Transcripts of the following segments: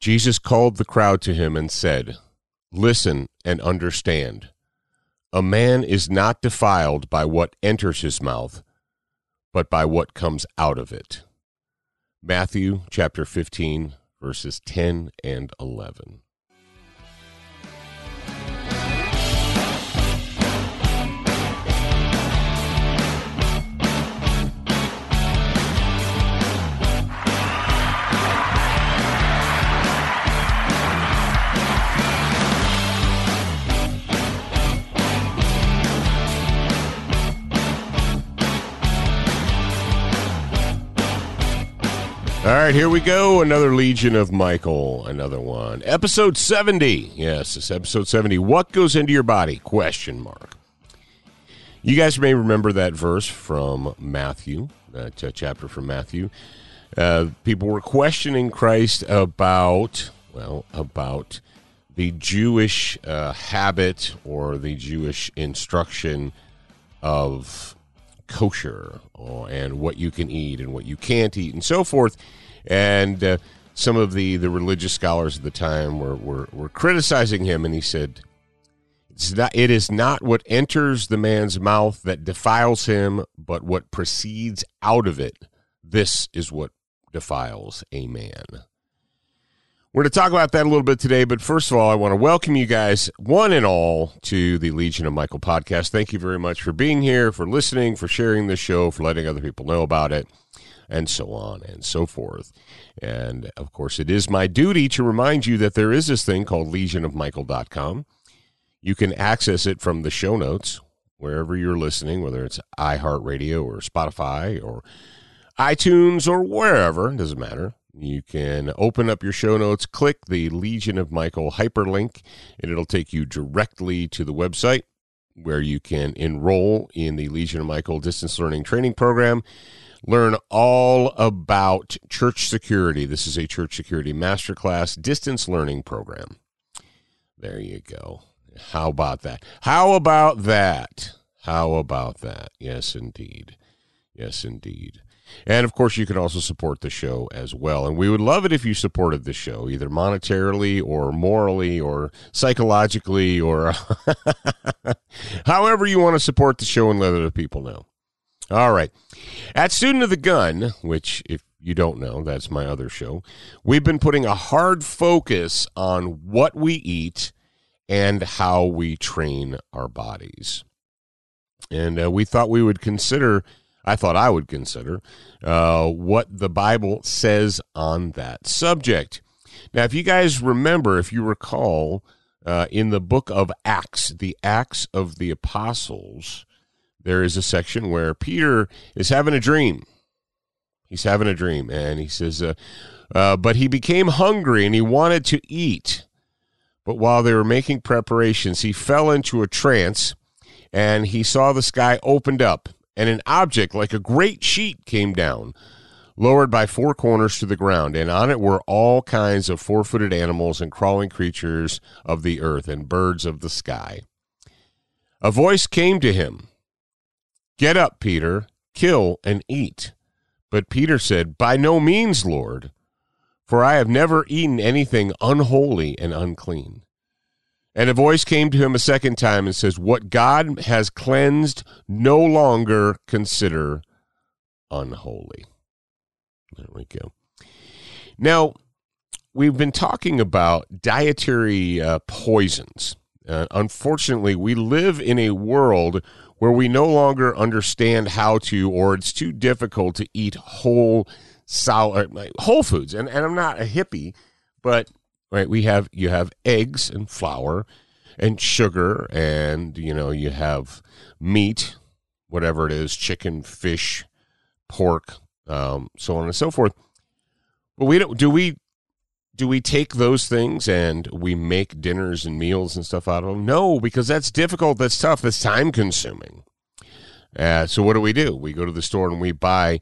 Jesus called the crowd to him and said, "Listen and understand. A man is not defiled by what enters his mouth, but by what comes out of it." Matthew chapter 15, verses 10 and 11. All right, here we go. Another Legion of Michael, another one. Episode 70. Yes, it's episode 70. What goes into your body? ? You guys may remember that verse from Matthew, that chapter from Matthew. People were questioning Christ about the Jewish habit or the Jewish instruction of kosher and what you can eat and what you can't eat and so forth, and some of the religious scholars at the time were criticizing him, and he said, it is not what enters the man's mouth that defiles him, but what proceeds out of it. This is what defiles a man. We're going to talk about that a little bit today, but first of all, I want to welcome you guys, one and all, to the Legion of Michael podcast. Thank you very much for being here, for listening, for sharing this show, for letting other people know about it, and so on and so forth. And, of course, it is my duty to remind you that there is this thing called legionofmichael.com. You can access it from the show notes, wherever you're listening, whether it's iHeartRadio or Spotify or iTunes or wherever, it doesn't matter. You can open up your show notes, click the Legion of Michael hyperlink, and it'll take you directly to the website where you can enroll in the Legion of Michael Distance Learning Training Program. Learn all about church security. This is a church security masterclass distance learning program. There you go. How about that? How about that? How about that? Yes, indeed. Yes, indeed. And, of course, you can also support the show as well. And we would love it if you supported the show, either monetarily or morally or psychologically or however you want to support the show and let other people know. All right. At Student of the Gun, which, if you don't know, that's my other show, we've been putting a hard focus on what we eat and how we train our bodies. And I thought I would consider what the Bible says on that subject. Now, if you guys remember, if you recall, in the book of Acts, the Acts of the Apostles, there is a section where Peter is having a dream. He's having a dream, and he says, but he became hungry, and he wanted to eat. But while they were making preparations, he fell into a trance, and he saw the sky opened up. And an object like a great sheet came down, lowered by four corners to the ground, and on it were all kinds of four-footed animals and crawling creatures of the earth and birds of the sky. A voice came to him, "Get up, Peter, kill and eat." But Peter said, "By no means, Lord, for I have never eaten anything unholy and unclean." And a voice came to him a second time and says, "What God has cleansed, no longer consider unholy." There we go. Now, we've been talking about dietary poisons. Unfortunately, we live in a world where we no longer understand how to, or it's too difficult to eat whole foods. And I'm not a hippie, but... right, you have eggs and flour and sugar, and you have meat, whatever it is, chicken, fish, pork, so on and so forth. But we don't do we take those things and we make dinners and meals and stuff out of them? No, because that's difficult, that's tough, that's time consuming. So what do? We go to the store and we buy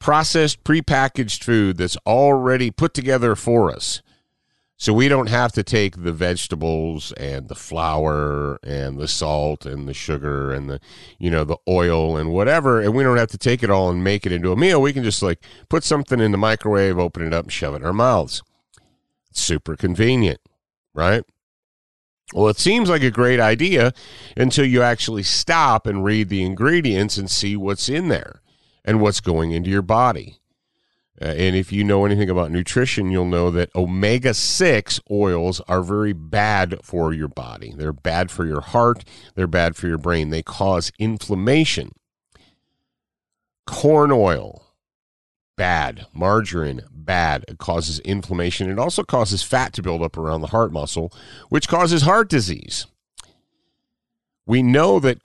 processed, prepackaged food that's already put together for us. So we don't have to take the vegetables and the flour and the salt and the sugar and the, the oil and whatever, and we don't have to take it all and make it into a meal. We can just put something in the microwave, open it up, and shove it in our mouths. It's super convenient, right? Well, it seems like a great idea until you actually stop and read the ingredients and see what's in there and what's going into your body. And if you know anything about nutrition, you'll know that omega-6 oils are very bad for your body. They're bad for your heart. They're bad for your brain. They cause inflammation. Corn oil, bad. Margarine, bad. It causes inflammation. It also causes fat to build up around the heart muscle, which causes heart disease. We know that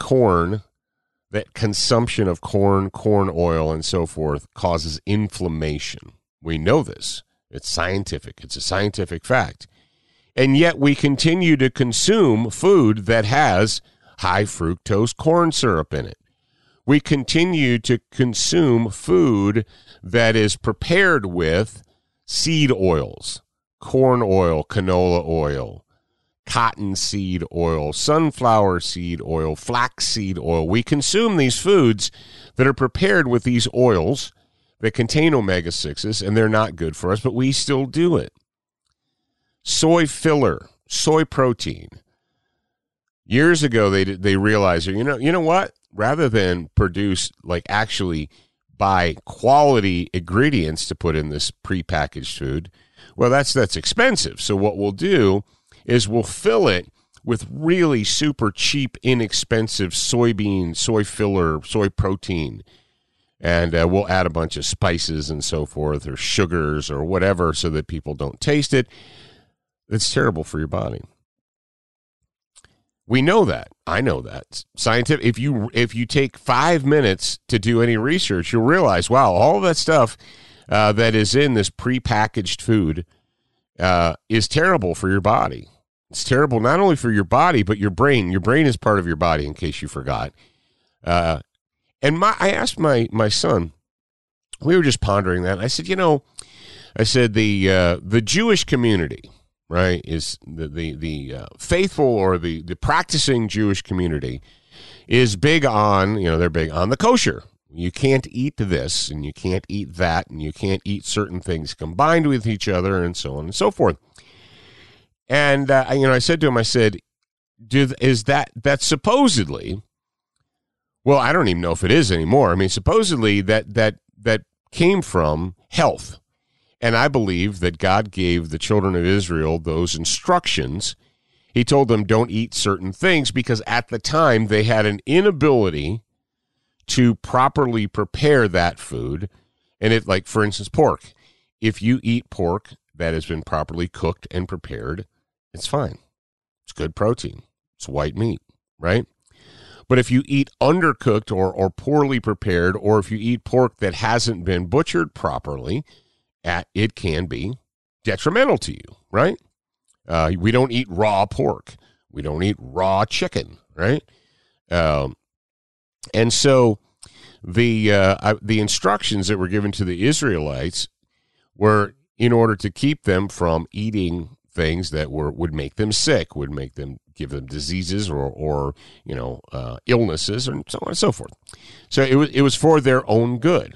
consumption of corn oil, and so forth causes inflammation. We know this. It's scientific. It's a scientific fact. And yet we continue to consume food that has high fructose corn syrup in it. We continue to consume food that is prepared with seed oils, corn oil, canola oil, cottonseed oil, sunflower seed oil, flaxseed oil. We consume these foods that are prepared with these oils that contain omega-6s, and they're not good for us, but we still do it. Soy filler, soy protein. Years ago, they realized, you know what? Rather than produce, actually buy quality ingredients to put in this prepackaged food, well, that's expensive. So what we'll do is we'll fill it with really super cheap, inexpensive soybean, soy filler, soy protein, and we'll add a bunch of spices and so forth or sugars or whatever so that people don't taste it. It's terrible for your body. We know that. I know that. Scientific. If you take 5 minutes to do any research, you'll realize, wow, all of that stuff that is in this prepackaged food is terrible for your body. It's terrible not only for your body, but your brain. Your brain is part of your body, in case you forgot. I asked my son, we were just pondering that. And I said, the Jewish community, right, is the faithful or the practicing Jewish community is big on, they're big on the kosher. You can't eat this and you can't eat that and you can't eat certain things combined with each other and so on and so forth. And, I said to him, that's supposedly, well, I don't even know if it is anymore. I mean, supposedly that came from health. And I believe that God gave the children of Israel those instructions. He told them don't eat certain things because at the time they had an inability to properly prepare that food. And it, for instance, pork. If you eat pork that has been properly cooked and prepared, it's fine. It's good protein. It's white meat, right? But if you eat undercooked or poorly prepared, or if you eat pork that hasn't been butchered properly, it can be detrimental to you, right? We don't eat raw pork. We don't eat raw chicken, right? And so the instructions that were given to the Israelites were in order to keep them from eating things that would make them sick, would make them give them diseases or illnesses and so on and so forth. So it was for their own good,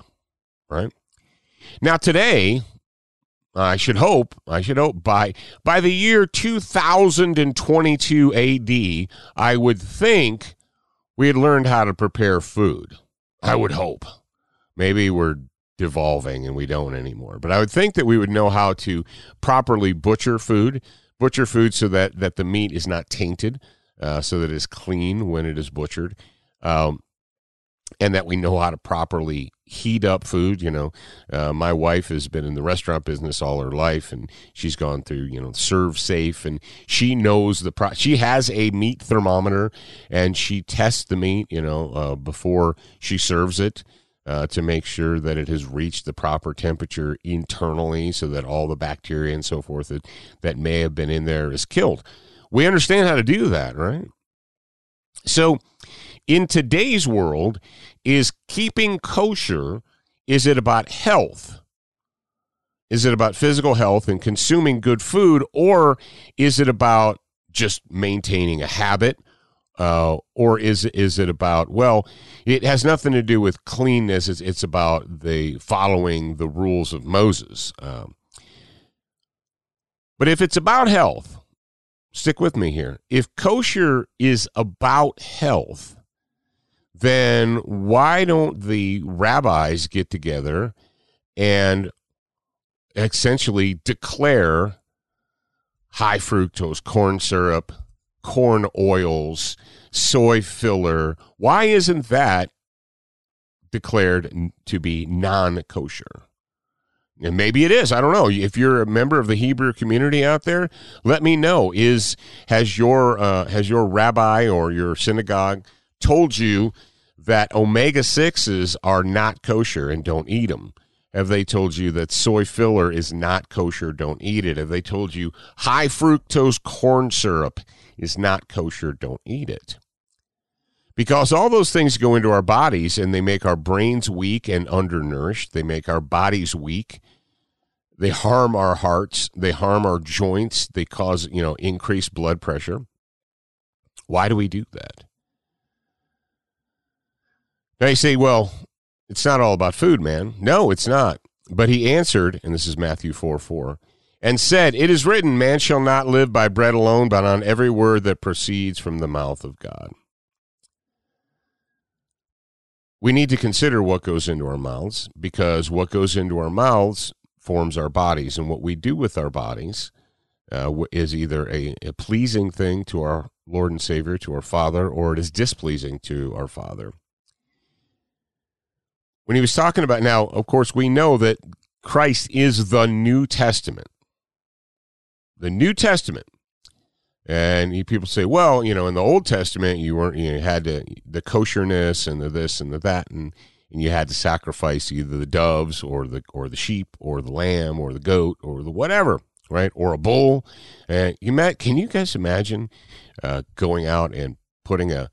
right? Now today, I should hope by the year 2022 AD, I would think we had learned how to prepare food. I would hope. Maybe we're devolving and we don't anymore. But I would think that we would know how to properly butcher food so that the meat is not tainted, so that it's clean when it is butchered, and that we know how to properly heat up food. My wife has been in the restaurant business all her life, and she's gone through, Serve Safe, and she knows she has a meat thermometer, and she tests the meat, before she serves it to make sure that it has reached the proper temperature internally so that all the bacteria and so forth that may have been in there is killed. We understand how to do that, right? So in today's world, is keeping kosher, is it about health? Is it about physical health and consuming good food, or is it about just maintaining a habit? Or is it about, it has nothing to do with cleanness. It's about following the rules of Moses. But if it's about health, stick with me here. If kosher is about health, then why don't the rabbis get together and essentially declare high fructose corn syrup, corn oils, soy filler? Why isn't that declared to be non-kosher? And maybe it is. I don't know. If you're a member of the Hebrew community out there, let me know. Has your rabbi or your synagogue told you that omega-6s are not kosher and don't eat them? Have they told you that soy filler is not kosher, don't eat it? Have they told you high fructose corn syrup is not kosher, don't eat it? Because all those things go into our bodies and they make our brains weak and undernourished. They make our bodies weak. They harm our hearts. They harm our joints. They cause, increased blood pressure. Why do we do that? Now you say, well, it's not all about food, man. No, it's not. But he answered, and this is Matthew 4:4, and said, it is written, man shall not live by bread alone, but on every word that proceeds from the mouth of God. We need to consider what goes into our mouths, because what goes into our mouths forms our bodies, and what we do with our bodies is either a pleasing thing to our Lord and Savior, to our Father, or it is displeasing to our Father. When he was talking about, now, of course, we know that Christ is the New Testament. The New Testament. And people say, well, in the Old Testament, you had to, the kosherness and the this and the that, and you had to sacrifice either the doves or the sheep or the lamb or the goat or the whatever, right? Or a bull. And can you guys imagine going out and putting a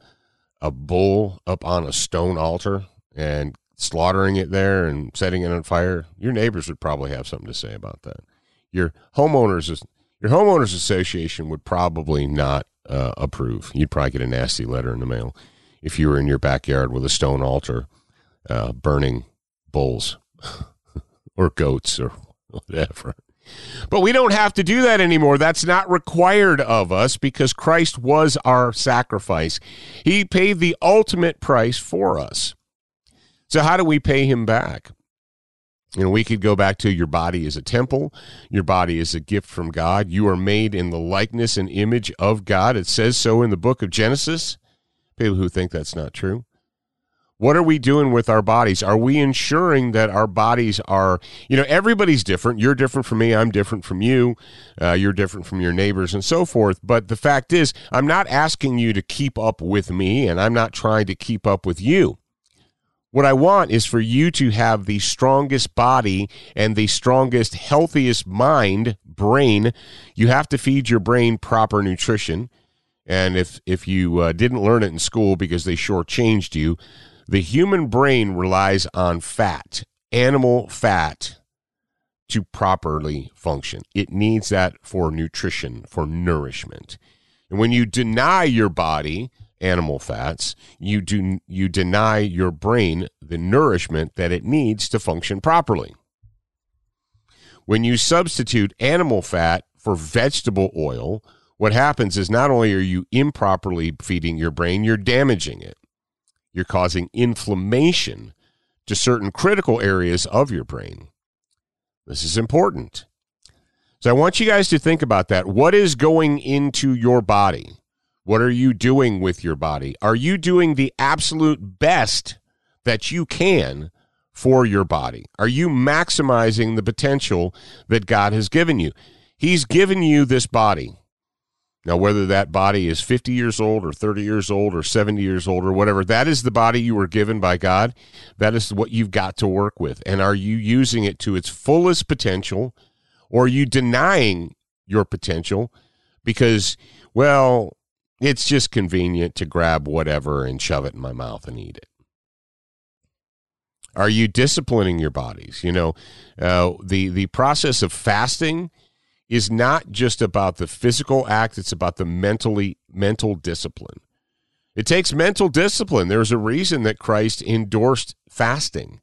bull up on a stone altar and slaughtering it there and setting it on fire? Your neighbors would probably have something to say about that. Your homeowners association would probably not approve. You'd probably get a nasty letter in the mail if you were in your backyard with a stone altar burning bulls or goats or whatever. But we don't have to do that anymore. That's not required of us because Christ was our sacrifice. He paid the ultimate price for us. So how do we pay him back? We could go back to your body is a temple. Your body is a gift from God. You are made in the likeness and image of God. It says so in the book of Genesis. People who think that's not true. What are we doing with our bodies? Are we ensuring that our bodies are, everybody's different. You're different from me. I'm different from you. You're different from your neighbors and so forth. But the fact is, I'm not asking you to keep up with me, and I'm not trying to keep up with you. What I want is for you to have the strongest body and the strongest, healthiest mind, brain. You have to feed your brain proper nutrition. And if you didn't learn it in school because they shortchanged you, the human brain relies on fat, animal fat, to properly function. It needs that for nutrition, for nourishment. And when you deny your body animal fats, you deny your brain the nourishment that it needs to function properly. When you substitute animal fat for vegetable oil, what happens is not only are you improperly feeding your brain, you're damaging it. You're causing inflammation to certain critical areas of your brain. This is important. So I want you guys to think about that. What is going into your body? What are you doing with your body? Are you doing the absolute best that you can for your body? Are you maximizing the potential that God has given you? He's given you this body. Now, whether that body is 50 years old or 30 years old or 70 years old or whatever, that is the body you were given by God. That is what you've got to work with. And are you using it to its fullest potential, or are you denying your potential because, well, it's just convenient to grab whatever and shove it in my mouth and eat it? Are you disciplining your bodies? The process of fasting is not just about the physical act. It's about the mental discipline. It takes mental discipline. There's a reason that Christ endorsed fasting,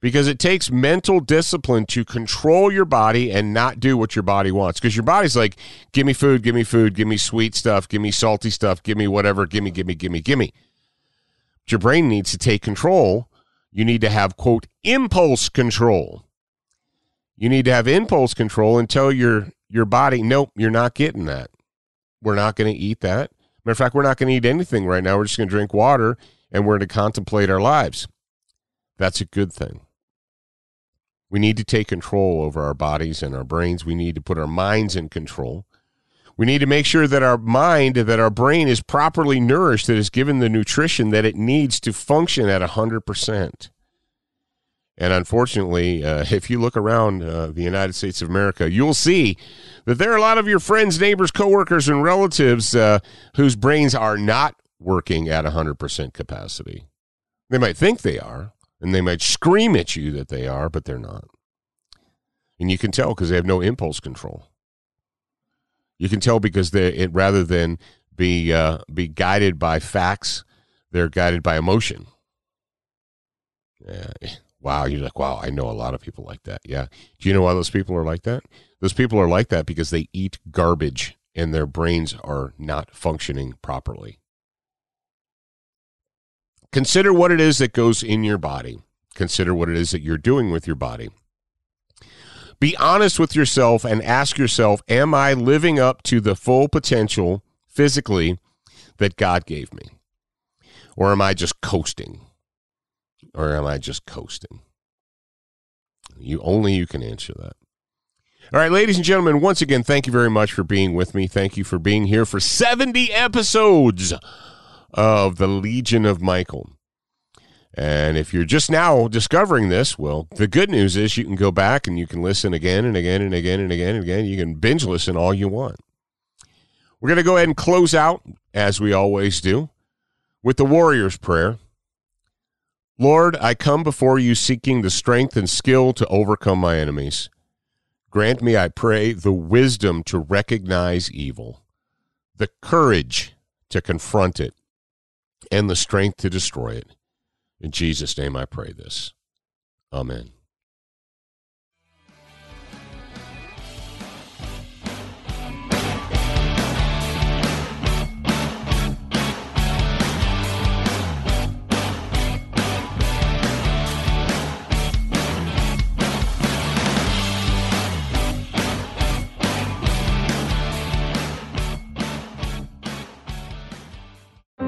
because it takes mental discipline to control your body and not do what your body wants. Because your body's like, give me food, give me food, give me sweet stuff, give me salty stuff, give me whatever, give me. But your brain needs to take control. You need to have, quote, impulse control. You need to have impulse control and tell your body, nope, you're not getting that. We're not going to eat that. Matter of fact, we're not going to eat anything right now. We're just going to drink water, and we're going to contemplate our lives. That's a good thing. We need to take control over our bodies and our brains. We need to put our minds in control. We need to make sure that our mind, that our brain is properly nourished, that is given the nutrition that it needs to function at 100%. And unfortunately, if you look around the United States of America, you'll see that there are a lot of your friends, neighbors, coworkers, and relatives whose brains are not working at 100% capacity. They might think they are, and they might scream at you that they are, but they're not. And you can tell because they have no impulse control. You can tell because rather than be guided by facts, they're guided by emotion. Yeah. Wow, you're like, wow, I know a lot of people like that. Yeah. Do you know why those people are like that? Those people are like that because they eat garbage and their brains are not functioning properly. Consider what it is that goes in your body. Consider what it is that you're doing with your body. Be honest with yourself and ask yourself, am I living up to the full potential physically that God gave me? Or am I just coasting? You can answer that. All right, ladies and gentlemen, once again, thank you very much for being with me. Thank you for being here for 70 episodes of the Legion of Michael. And if you're just now discovering this, well, the good news is you can go back and you can listen again and again and again and again and again. You can binge listen all you want. We're going to go ahead and close out, as we always do, with the Warrior's Prayer. Lord, I come before you seeking the strength and skill to overcome my enemies. Grant me, I pray, the wisdom to recognize evil, the courage to confront it, and the strength to destroy it. In Jesus' name I pray this. Amen.